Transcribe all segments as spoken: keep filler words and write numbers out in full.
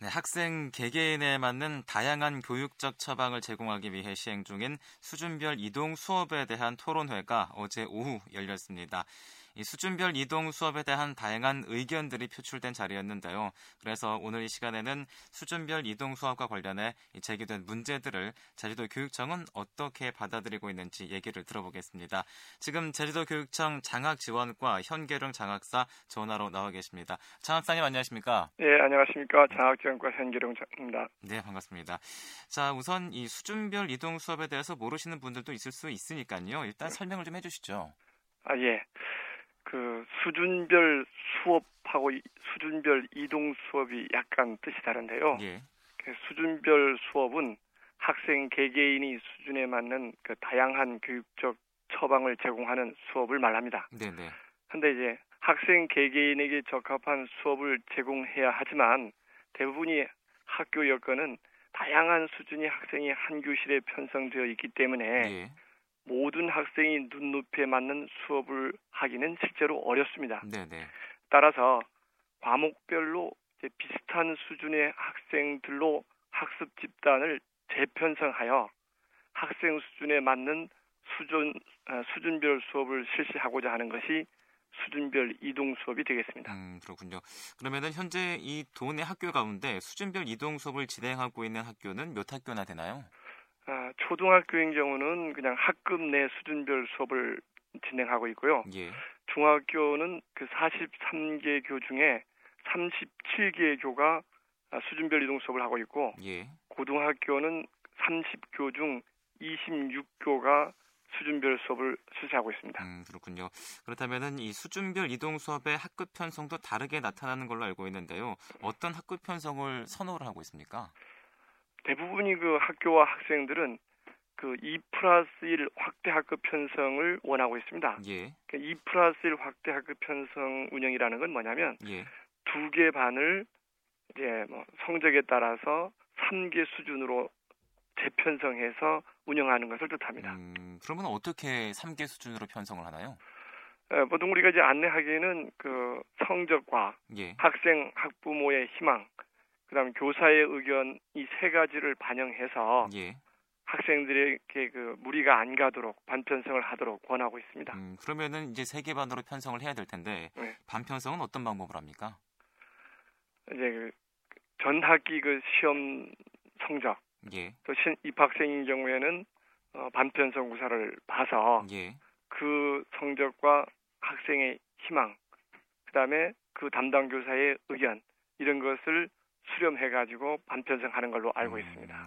네, 학생 개개인에 맞는 다양한 교육적 처방을 제공하기 위해 시행 중인 수준별 이동 수업에 대한 토론회가 어제 오후 열렸습니다. 이 수준별 이동 수업에 대한 다양한 의견들이 표출된 자리였는데요. 그래서 오늘 이 시간에는 수준별 이동 수업과 관련해 제기된 문제들을 제주도 교육청은 어떻게 받아들이고 있는지 얘기를 들어보겠습니다. 지금 제주도 교육청 장학지원과 현계룡 장학사 전화로 나와 계십니다. 장학사님 안녕하십니까? 네, 안녕하십니까? 장학지원과 현계룡 장학사입니다. 네, 반갑습니다. 자, 우선 이 수준별 이동 수업에 대해서 모르시는 분들도 있을 수 있으니까요. 일단 설명을 좀 해주시죠. 아, 예. 그 수준별 수업하고 수준별 이동 수업이 약간 뜻이 다른데요. 예. 그 수준별 수업은 학생 개개인이 수준에 맞는 그 다양한 교육적 처방을 제공하는 수업을 말합니다. 네네. 그런데 이제 학생 개개인에게 적합한 수업을 제공해야 하지만 대부분이 학교 여건은 다양한 수준의 학생이 한 교실에 편성되어 있기 때문에. 예. 모든 학생이 눈높이에 맞는 수업을 하기는 실제로 어렵습니다. 네네. 따라서 과목별로 이제 비슷한 수준의 학생들로 학습 집단을 재편성하여 학생 수준에 맞는 수준, 수준별 수업을 실시하고자 하는 것이 수준별 이동 수업이 되겠습니다. 음, 그렇군요. 그러면은 현재 이 도내 학교 가운데 수준별 이동 수업을 진행하고 있는 학교는 몇 학교나 되나요? 아, 초등학교인 경우는 그냥 학급 내 수준별 수업을 진행하고 있고요. 예. 중학교는 그 사십삼 개 교 중에 삼십칠 개 교가 수준별 이동 수업을 하고 있고, 예. 고등학교는 삼십 교 중 이십육 교가 수준별 수업을 실시하고 있습니다. 음, 그렇군요. 그렇다면은 이 수준별 이동 수업의 학급 편성도 다르게 나타나는 걸로 알고 있는데요. 어떤 학급 편성을 선호를 하고 있습니까? 대부분이 그 학교와 학생들은 그 이 플러스 일 확대 학급 편성을 원하고 있습니다. 예. 이 플러스 일 확대 학급 편성 운영이라는 건 뭐냐면, 예. 두 개 반을 이제 뭐 성적에 따라서 세 개 수준으로 재편성해서 운영하는 것을 뜻합니다. 음, 그러면 어떻게 세 개 수준으로 편성을 하나요? 예, 보통 우리가 이제 안내하기에는 그 성적과, 예. 학생, 학부모의 희망, 그다음 교사의 의견 이 세 가지를 반영해서, 예. 학생들에게 그 무리가 안 가도록 반편성을 하도록 권하고 있습니다. 음, 그러면은 이제 세 개 반으로 편성을 해야 될 텐데, 네. 반편성은 어떤 방법을 합니까? 이제 그 전 학기 그 시험 성적, 예. 또 신, 입학생인 경우에는 어, 반편성 구사를 봐서, 예. 그 성적과 학생의 희망, 그다음에 그 담당 교사의 의견 이런 것을 수렴해가지고 반편성하는 걸로 알고 음, 있습니다.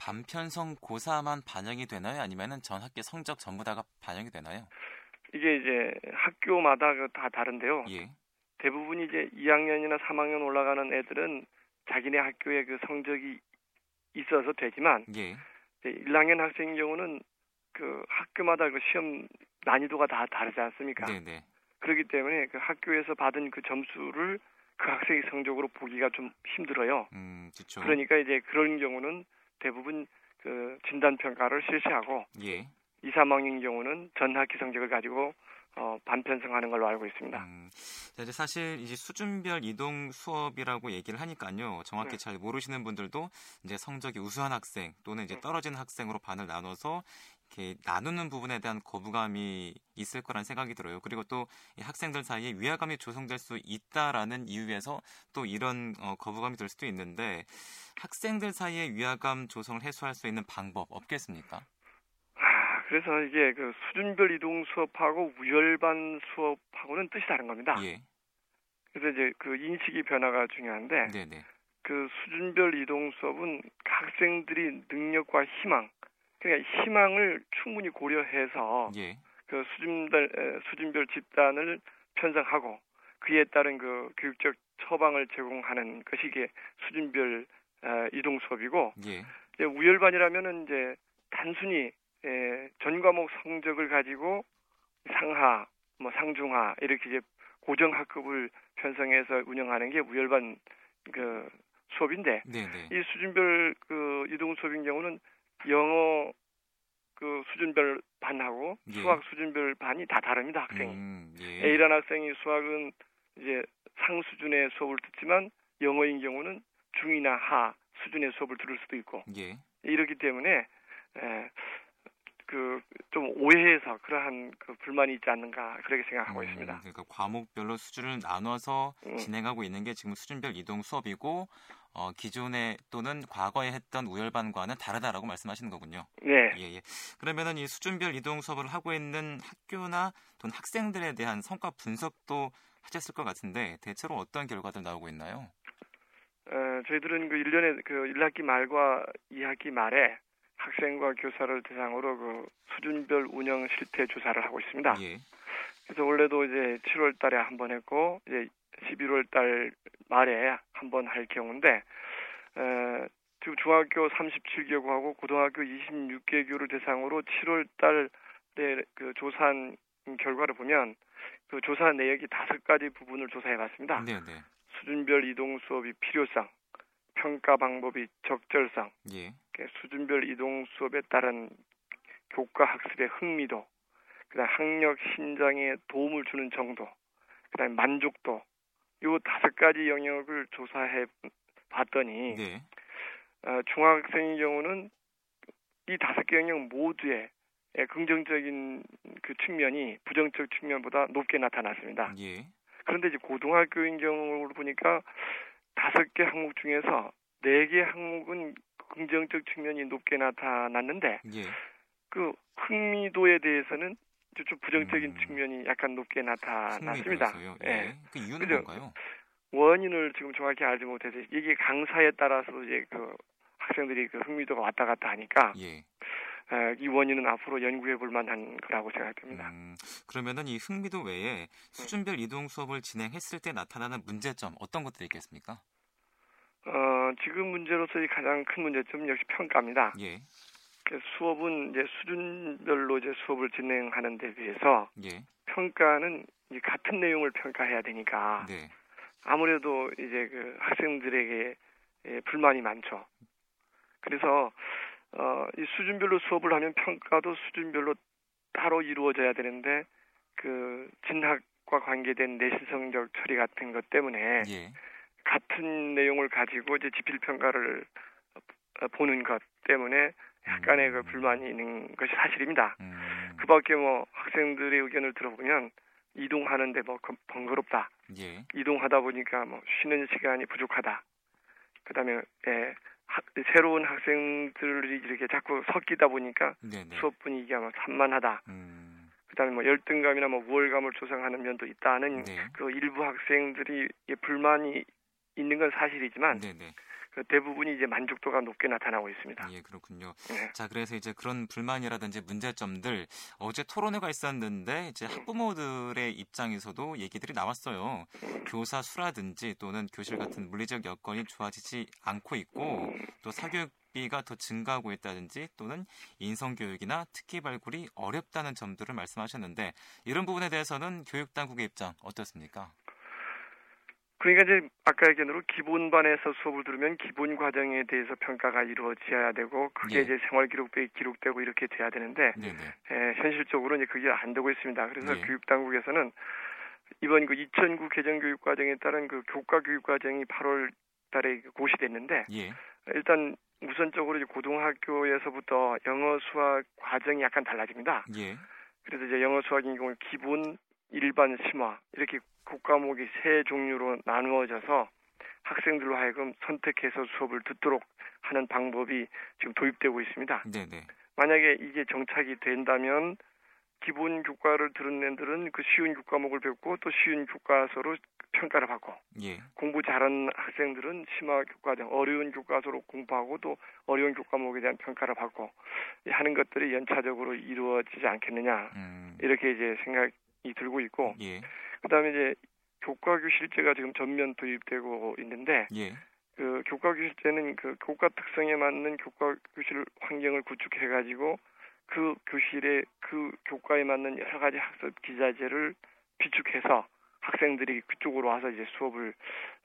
반편성 고사만 반영이 되나요? 아니면은 전 학기 성적 전부 다가 반영이 되나요? 이게 이제 학교마다 다 다른데요. 예. 대부분이 이제 이 학년이나 삼 학년 올라가는 애들은 자기네 학교에 그 성적이 있어서 되지만, 예. 일 학년 학생인 경우는 그 학교마다 그 시험 난이도가 다 다르지 않습니까? 네네. 그렇기 때문에 그 학교에서 받은 그 점수를 그 학생의 성적으로 보기가 좀 힘들어요. 음, 그렇죠. 그러니까 이제 그런 경우는 대부분 그 진단 평가를 실시하고, 예. 이, 삼 학년 경우는 전 학기 성적을 가지고 어, 반편성하는 걸로 알고 있습니다. 음, 이제 사실 이제 수준별 이동 수업이라고 얘기를 하니까요. 정확히 음. 잘 모르시는 분들도 이제 성적이 우수한 학생 또는 이제 떨어진 학생으로 반을 나눠서 이렇게 나누는 부분에 대한 거부감이 있을 거란 생각이 들어요. 그리고 또 이 학생들 사이에 위화감이 조성될 수 있다라는 이유에서 또 이런 어, 거부감이 들 수도 있는데 학생들 사이에 위화감 조성을 해소할 수 있는 방법 없겠습니까? 아, 그래서 이게 그 수준별 이동 수업하고 우열반 수업하고는 뜻이 다른 겁니다. 예. 그래서 이제 그 인식이 변화가 중요한데, 네네. 그 수준별 이동 수업은 학생들이 능력과 희망, 그러니까 희망을 충분히 고려해서, 예. 그 수준별 수준별 집단을 편성하고 그에 따른 그 교육적 처방을 제공하는 것이 이게 수준별 어, 이동 수업이고, 예. 이제 우열반이라면은 이제 단순히 예, 전 과목 성적을 가지고 상하, 뭐 상중하 이렇게 이제 고정 학급을 편성해서 운영하는 게 우열반 그 수업인데, 네네. 이 수준별 그 이동 수업인 경우는 영어 그 수준별 반하고, 예. 수학 수준별 반이 다 다릅니다. 학생이 음, 예. A라는 학생이 수학은 이제 상수준의 수업을 듣지만 영어인 경우는 중이나 하 수준의 수업을 들을 수도 있고 예. 이렇기 때문에 에, 그 좀 오해해서 그러한 그 불만이 있지 않는가 그렇게 생각하고 음, 있습니다. 그러니까 과목별로 수준을 나눠서 음. 진행하고 있는 게 지금 수준별 이동 수업이고 어, 기존에 또는 과거에 했던 우열반과는 다르다라고 말씀하시는 거군요. 네. 예, 예. 그러면은 이 수준별 이동 수업을 하고 있는 학교나 또는 학생들에 대한 성과 분석도 하셨을 것 같은데 대체로 어떤 결과들 나오고 있나요? 어, 저희들은 그 일 년에 그 일 학기 말과 이 학기 말에 학생과 교사를 대상으로 그 수준별 운영 실태 조사를 하고 있습니다. 예. 그래서 원래도 이제 칠월 달에 한 번 했고 이제 십일월 달 말에 한 번 할 경우인데 에, 지금 중학교 삼십칠 개구하고 고등학교 이십육 개교를 대상으로 칠월 달에 그 조사한 결과를 보면 그 조사 내역이 다섯 가지 부분을 조사해봤습니다. 네, 네. 수준별 이동 수업이 필요성, 평가 방법이 적절성, 예. 수준별 이동 수업에 따른 교과 학습의 흥미도, 그다음 학력 신장에 도움을 주는 정도, 그다음 만족도, 요 다섯 가지 영역을 조사해 봤더니 네. 어, 중학생의 경우는 이 다섯 개 영역 모두에 긍정적인 그 측면이 부정적 측면보다 높게 나타났습니다. 예. 그런데 이제 고등학교인 경우로 보니까 다섯 개 항목 중에서 네 개 항목은 긍정적 측면이 높게 나타났는데 예. 그 흥미도에 대해서는 좀 부정적인 음... 측면이 약간 높게 나타났습니다. 예. 예. 그 이유는 뭔가요? 원인을 지금 정확히 알지 못해서 이게 강사에 따라서 이제 그 학생들이 그 흥미도가 왔다 갔다 하니까 예. 이 원인은 앞으로 연구해볼 만한 거라고 생각됩니다. 음, 그러면은 이 흥미도 외에 수준별 이동 수업을 진행했을 때 나타나는 문제점 어떤 것들이 있겠습니까? 어, 지금 문제로서의 가장 큰 문제점은 역시 평가입니다. 예. 수업은 이제 수준별로 이제 수업을 진행하는 데 비해서 예. 평가는 이제 같은 내용을 평가해야 되니까 네. 아무래도 이제 그 학생들에게 예, 불만이 많죠. 그래서 어, 이 수준별로 수업을 하면 평가도 수준별로 따로 이루어져야 되는데 그 진학과 관계된 내신 성적 처리 같은 것 때문에 예. 같은 내용을 가지고 이제 지필 평가를 보는 것 때문에 약간의 음. 그 불만이 있는 것이 사실입니다. 음. 그밖에 뭐 학생들의 의견을 들어보면 이동하는데 뭐 번거롭다. 예. 이동하다 보니까 뭐 쉬는 시간이 부족하다. 그다음에 예. 하, 새로운 학생들이 이렇게 자꾸 섞이다 보니까 네네. 수업 분위기가 막 산만하다. 음. 그다음에 뭐 열등감이나 뭐 우월감을 조성하는 면도 있다는 네. 그 일부 학생들이 불만이 있는 건 사실이지만 네네. 그 대부분이 이제 만족도가 높게 나타나고 있습니다. 예, 그렇군요. 네. 자, 그래서 이제 그런 불만이라든지 문제점들 어제 토론회가 있었는데 이제 학부모들의 입장에서도 얘기들이 나왔어요. 교사 수라든지 또는 교실 같은 물리적 여건이 좋아지지 않고 있고 또 사교육비가 더 증가하고 있다든지 또는 인성교육이나 특기 발굴이 어렵다는 점들을 말씀하셨는데 이런 부분에 대해서는 교육당국의 입장 어떻습니까? 그러니까 이제 아까 얘기한대로 기본반에서 수업을 들으면 기본 과정에 대해서 평가가 이루어져야 되고 그게 예. 이제 생활기록부에 기록되고 이렇게 돼야 되는데 에, 현실적으로 이제 그게 안 되고 있습니다. 그래서 예. 교육당국에서는 이번 그 이천구 개정교육과정에 따른 그 교과교육과정이 팔월 달에 고시됐는데 예. 일단 우선적으로 이제 고등학교에서부터 영어 수학 과정이 약간 달라집니다. 예. 그래서 이제 영어 수학인 경우 기본 일반 심화 이렇게 국과목이 세 종류로 나누어져서 학생들로 하여금 선택해서 수업을 듣도록 하는 방법이 지금 도입되고 있습니다. 네네. 만약에 이게 정착이 된다면 기본 교과를 들은 애들은 그 쉬운 교과목을 배우고 또 쉬운 교과서로 평가를 받고 예. 공부 잘하는 학생들은 심화 교과정 어려운 교과서로 공부하고 또 어려운 교과목에 대한 평가를 받고 하는 것들이 연차적으로 이루어지지 않겠느냐 음. 이렇게 이제 생각이 들고 있고 예. 그다음에 이제 교과교실제가 지금 전면 도입되고 있는데 예. 그 교과교실제는 그 교과 특성에 맞는 교과교실 환경을 구축해가지고 그 교실에 그 교과에 맞는 여러 가지 학습 기자재를 비축해서 학생들이 그쪽으로 와서 이제 수업을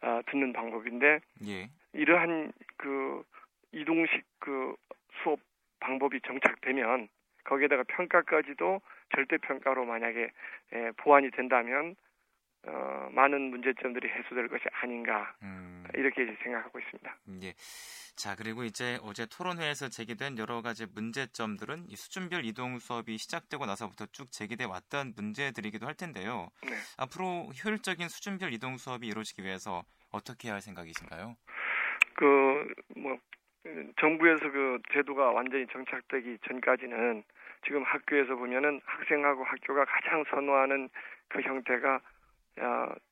어, 듣는 방법인데 예. 이러한 그 이동식 그 수업 방법이 정착되면 거기에다가 평가까지도 절대 평가로 만약에 에, 보완이 된다면 어, 많은 문제점들이 해소될 것이 아닌가 음. 이렇게 이제 생각하고 있습니다. 예. 자, 그리고 이제 어제 토론회에서 제기된 여러 가지 문제점들은 이 수준별 이동 수업이 시작되고 나서부터 쭉 제기돼 왔던 문제들이기도 할 텐데요. 네. 앞으로 효율적인 수준별 이동 수업이 이루어지기 위해서 어떻게 해야 할 생각이신가요? 그 뭐 정부에서 그 제도가 완전히 정착되기 전까지는 지금 학교에서 보면은 학생하고 학교가 가장 선호하는 그 형태가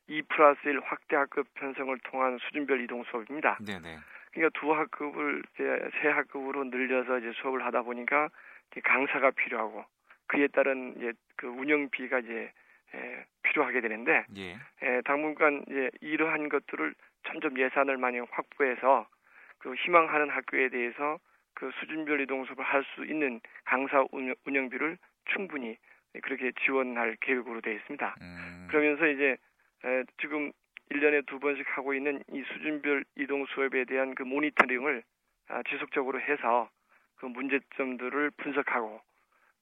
이 플러스 일 확대 학급 편성을 통한 수준별 이동 수업입니다. 네네. 그러니까 두 학급을 이제 세 학급으로 늘려서 이제 수업을 하다 보니까 이제 강사가 필요하고 그에 따른 이제 그 운영비가 이제 예, 필요하게 되는데 예. 예, 당분간 이제 이러한 것들을 점점 예산을 많이 확보해서 그 희망하는 학교에 대해서 그 수준별 이동 수업을 할 수 있는 강사 운영, 운영비를 충분히 그렇게 지원할 계획으로 되어 있습니다. 음. 그러면서 이제 에, 지금 일 년에 두 번씩 하고 있는 이 수준별 이동 수업에 대한 그 모니터링을 아, 지속적으로 해서 그 문제점들을 분석하고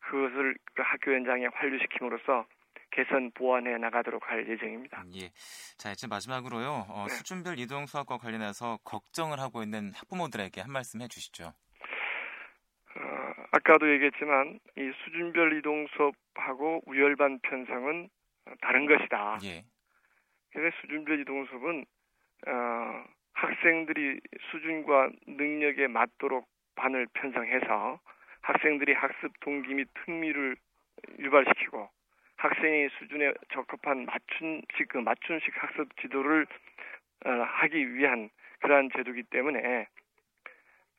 그것을 그 학교 현장에 환류시킴으로써 개선 보완해 나가도록 할 예정입니다. 예. 자, 이제 마지막으로요. 어, 네. 수준별 이동 수업과 관련해서 걱정을 하고 있는 학부모들에게 한 말씀 해주시죠. 어, 아까도 얘기했지만 이 수준별 이동 수업하고 우열반 편성은 다른 것이다. 예. 그래서 수준별 이동 수업은 어, 학생들이 수준과 능력에 맞도록 반을 편성해서 학생들이 학습 동기 및 흥미를 유발시키고 학생의 수준에 적합한 맞춤식, 그 맞춤식 학습 지도를 어, 하기 위한 그러한 제도이기 때문에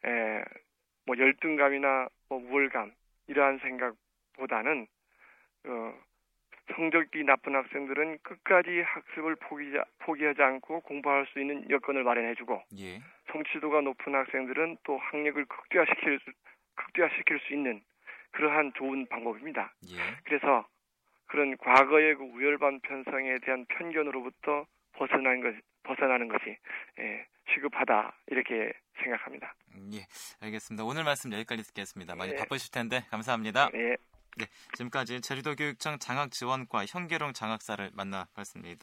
에, 뭐 열등감이나 뭐 우월감 이러한 생각보다는 어, 성적이 나쁜 학생들은 끝까지 학습을 포기, 포기하지 않고 공부할 수 있는 여건을 마련해주고 예. 성취도가 높은 학생들은 또 학력을 극대화시킬, 극대화시킬 수 있는 그러한 좋은 방법입니다. 예. 그래서 그런 과거의 그 우열반 편성에 대한 편견으로부터 벗어난 것, 벗어나는 것이 예, 시급하다 이렇게 생각합니다. 예, 알겠습니다. 오늘 말씀 여기까지 듣겠습니다. 많이 예. 바쁘실 텐데 감사합니다. 예. 네, 지금까지 제주도교육청 장학지원과 현계룡 장학사를 만나 봤습니다.